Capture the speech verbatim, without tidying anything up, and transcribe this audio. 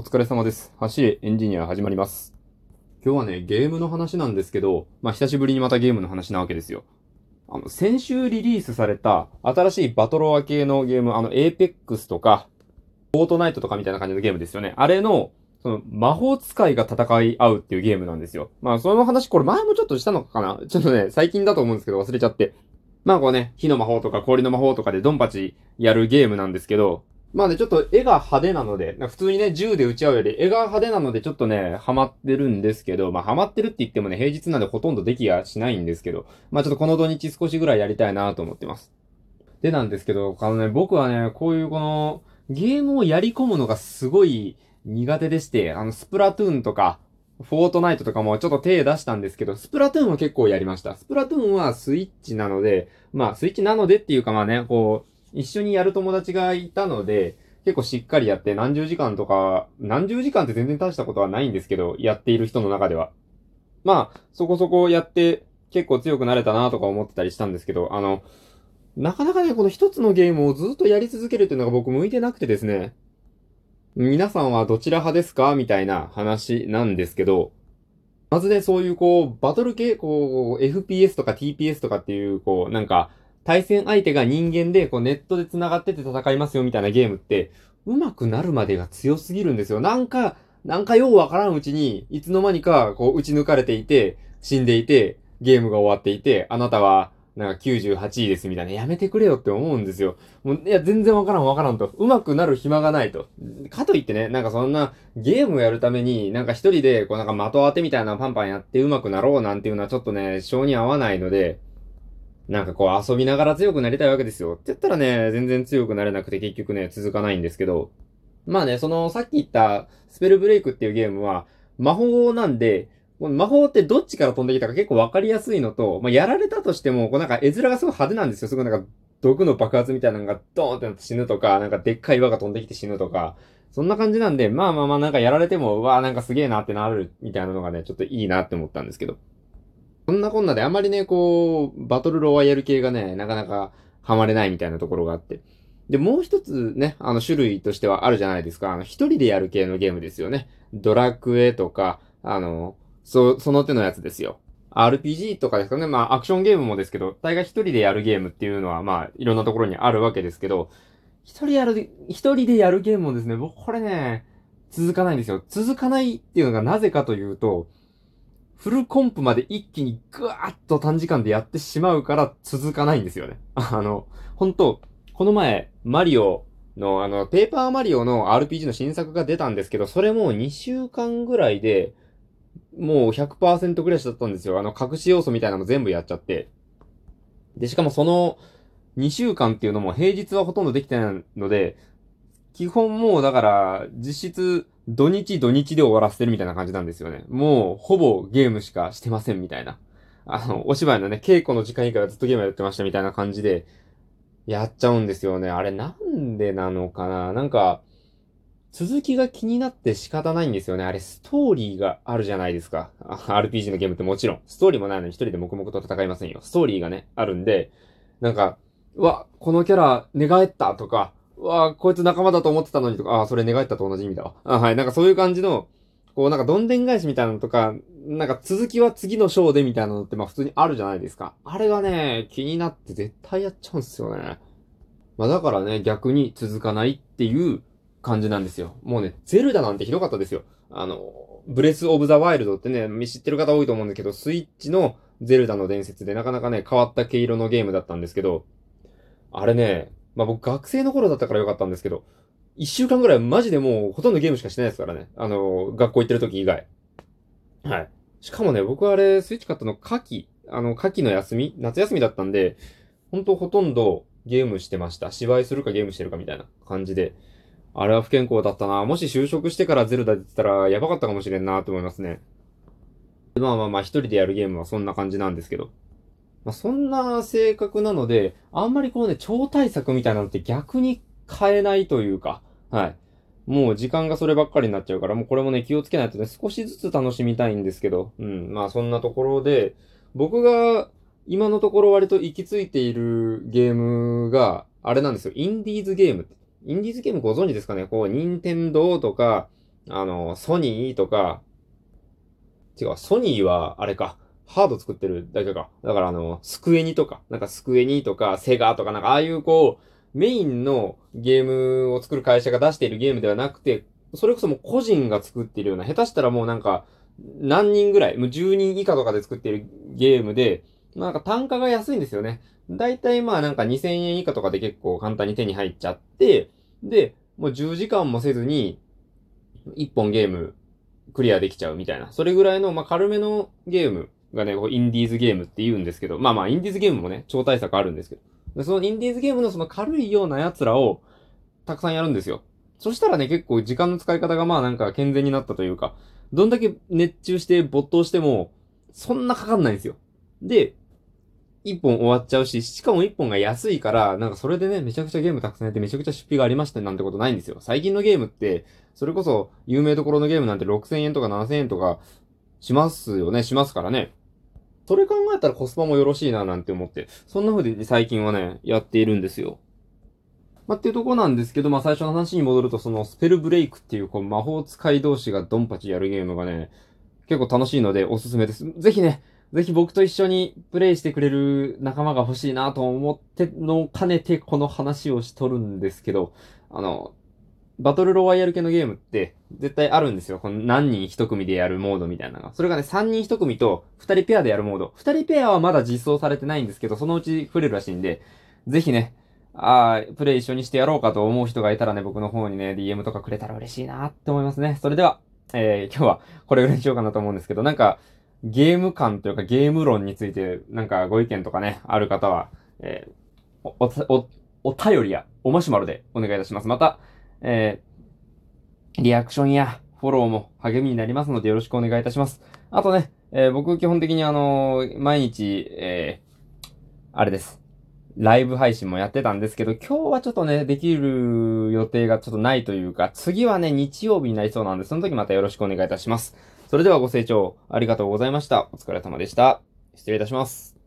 お疲れ様です。走れエンジニア始まります。今日はね、ゲームの話なんですけど、まあ、久しぶりにまたゲームの話なわけですよ。あの、先週リリースされた新しいバトロワ系のゲーム、あの、エーペックス とか、フォートナイトとかみたいな感じのゲームですよね。あれの、その、魔法使いが戦い合うっていうゲームなんですよ。まあ、その話、これ前もちょっとしたのかな？ちょっとね、最近だと思うんですけど忘れちゃって。まあ、こうね、火の魔法とか氷の魔法とかでドンパチやるゲームなんですけど、まあね、ちょっと絵が派手なので、普通にね、銃で撃ち合うより絵が派手なのでちょっとね、ハマってるんですけど、まあハマってるって言ってもね、平日なんでほとんどできやしないんですけど、まあちょっとこの土日少しぐらいやりたいなと思ってます。でなんですけど、あのね、僕はね、こういうこの、ゲームをやり込むのがすごい苦手でして、あの、スプラトゥーンとか、フォートナイトとかもちょっと手出したんですけど、スプラトゥーンは結構やりました。スプラトゥーンはスイッチなので、まあスイッチなのでっていうかまあね、こう、一緒にやる友達がいたので、結構しっかりやって何十時間とか、何十時間って全然大したことはないんですけど、やっている人の中では。まあ、そこそこやって結構強くなれたなとか思ってたりしたんですけど、あの、なかなかね、この一つのゲームをずっとやり続けるっていうのが僕向いてなくてですね、皆さんはどちら派ですか？みたいな話なんですけど、まずね、そういうこう、バトル系、こう、エフピーエス とか ティーピーエス とかっていう、こう、なんか、対戦相手が人間でこうネットで繋がってて戦いますよみたいなゲームって上手くなるまでが強すぎるんですよ。なんか、なんかようわからんうちにいつの間にかこう打ち抜かれていて死んでいてゲームが終わっていてあなたはなんかきゅうじゅうはちいですみたいなやめてくれよって思うんですよ。もういや全然わからんわからんと上手くなる暇がないと。かといってねなんかそんなゲームをやるためになんか一人でこうなんか的当てみたいなパンパンやって上手くなろうなんていうのはちょっとね性に合わないので。なんかこう遊びながら強くなりたいわけですよ。って言ったらね、全然強くなれなくて結局ね、続かないんですけど。まあね、そのさっき言ったスペルブレイクっていうゲームは魔法なんで、魔法ってどっちから飛んできたか結構わかりやすいのと、まあやられたとしても、こうなんか絵面がすごい派手なんですよ。すごいなんか毒の爆発みたいなのがドーンってなって死ぬとか、なんかでっかい岩が飛んできて死ぬとか、そんな感じなんで、まあまあまあなんかやられても、うわーなんかすげえなってなるみたいなのがね、ちょっといいなって思ったんですけど。そんなこんなであまりね、こう、バトルロワイヤル系がね、なかなかハマれないみたいなところがあって。で、もう一つね、あの種類としてはあるじゃないですか。あの、一人でやる系のゲームですよね。ドラクエとか、あの、そ、その手のやつですよ。アールピージー とかですかね。まあ、アクションゲームもですけど、大概一人でやるゲームっていうのは、まあ、いろんなところにあるわけですけど、一人やる、一人でやるゲームもですね、僕これね、続かないんですよ。続かないっていうのがなぜかというと、フルコンプまで一気にぐわーっと短時間でやってしまうから続かないんですよね。あの、ほんと、この前、マリオの、あの、ペーパーマリオの アールピージー の新作が出たんですけど、それもにしゅうかんぐらいで、もう ひゃくパーセント ぐらいしちゃったんですよ。あの、隠し要素みたいなのも全部やっちゃって。で、しかもそのにしゅうかんっていうのも平日はほとんどできてないので、基本もうだから、実質、土日土日で終わらせてるみたいな感じなんですよね。もう、ほぼゲームしかしてませんみたいな。あの、お芝居のね、稽古の時間以外はずっとゲームやってましたみたいな感じで、やっちゃうんですよね。あれなんでなのかな？なんか、続きが気になって仕方ないんですよね。あれ、ストーリーがあるじゃないですか。アールピージー のゲームってもちろん、ストーリーもないのに一人で黙々と戦いませんよ。ストーリーがね、あるんで、なんか、うわ、このキャラ、寝返ったとか、わあ、こいつ仲間だと思ってたのにとか、ああ、それ願ったと同じ意味だわ。あはい、なんかそういう感じの、こうなんかどんでん返しみたいなのとか、なんか続きは次の章でみたいなのってまあ普通にあるじゃないですか。あれがね、気になって絶対やっちゃうんすよね。まあだからね、逆に続かないっていう感じなんですよ。もうね、ゼルダなんてひどかったですよ。あの、ブレスオブザワイルドってね、知ってる方多いと思うんだけど、スイッチのゼルダの伝説でなかなかね、変わった毛色のゲームだったんですけど、あれね、まあ僕学生の頃だったからよかったんですけど、一週間ぐらいマジでもうほとんどゲームしかしてないですからね。あの、学校行ってる時以外。はい。しかもね、僕あれ、スイッチ買ったの夏季、あの、夏季の休み、夏休みだったんで、ほんとほとんどゲームしてました。芝居するかゲームしてるかみたいな感じで。あれは不健康だったな。もし就職してからゼルダ出てたらやばかったかもしれんなと思いますね。まあまあまあ一人でやるゲームはそんな感じなんですけど。まあ、そんな性格なので、あんまりこうね、超対策みたいなのって逆に変えないというか、はい。もう時間がそればっかりになっちゃうから、もうこれもね、気をつけないとね、少しずつ楽しみたいんですけど、うん。まあそんなところで、僕が今のところ割と行き着いているゲームが、あれなんですよ、インディーズゲーム。インディーズゲームご存知ですかね？こう、ニンテンドーとか、あの、ソニーとか、違う、ソニーは、あれか、ハード作ってるだけか。だからあの、スクエニとか、なんかスクエニとか、セガとか、なんかああいうこう、メインのゲームを作る会社が出しているゲームではなくて、それこそもう個人が作っているような、下手したらもうなんか、何人ぐらい、もうじゅうにん以下とかで作っているゲームで、なんか単価が安いんですよね。だいたいまあなんかにせんえん以下とかで結構簡単に手に入っちゃって、で、もうじゅうじかんもせずに、いっぽんゲームクリアできちゃうみたいな。それぐらいの、まあ軽めのゲームがね、インディーズゲームって言うんですけど、まあまあインディーズゲームもね、超大作あるんですけど、そのインディーズゲームのその軽いようなやつらをたくさんやるんですよ。そしたらね、結構時間の使い方がまあなんか健全になったというか、どんだけ熱中して没頭しても、そんなかかんないんですよ。で、一本終わっちゃうし、しかも一本が安いから、なんかそれでね、めちゃくちゃゲームたくさんやってめちゃくちゃ出費がありましたなんてことないんですよ。最近のゲームって、それこそ有名どころのゲームなんてろくせんえんとかななせんえんとかしますよね、しますからね。それ考えたらコスパもよろしいななんて思って、そんな風で最近はね、やっているんですよ。まあ、っていうとこなんですけど、まあ最初の話に戻ると、そのスペルブレイクっていうこう魔法使い同士がドンパチやるゲームがね、結構楽しいのでおすすめです。ぜひね、ぜひ僕と一緒にプレイしてくれる仲間が欲しいなと思ってのを兼ねてこの話をしとるんですけど、あの、バトルロワイヤル系のゲームって絶対あるんですよ。この何人一組でやるモードみたいなのが。それがね、さんにん一組とふたりペアでやるモード。ふたりペアはまだ実装されてないんですけど、そのうち触れるらしいんで、ぜひね、ああ、プレイ一緒にしてやろうかと思う人がいたらね、僕の方にね、ディーエム とかくれたら嬉しいなって思いますね。それでは、えー、今日はこれぐらいにしようかなと思うんですけど、なんか、ゲーム感というかゲーム論について、なんかご意見とかね、ある方は、えー、お、お、お、お便りや、おマシュマロでお願いいたします。また、えー、リアクションやフォローも励みになりますのでよろしくお願いいたします。あとね、えー、僕基本的にあのー、毎日、えー、あれです。ライブ配信もやってたんですけど、今日はちょっとね、できる予定がちょっとないというか、次はね、日曜日になりそうなんで、その時またよろしくお願いいたします。それではご清聴ありがとうございました。お疲れ様でした。失礼いたします。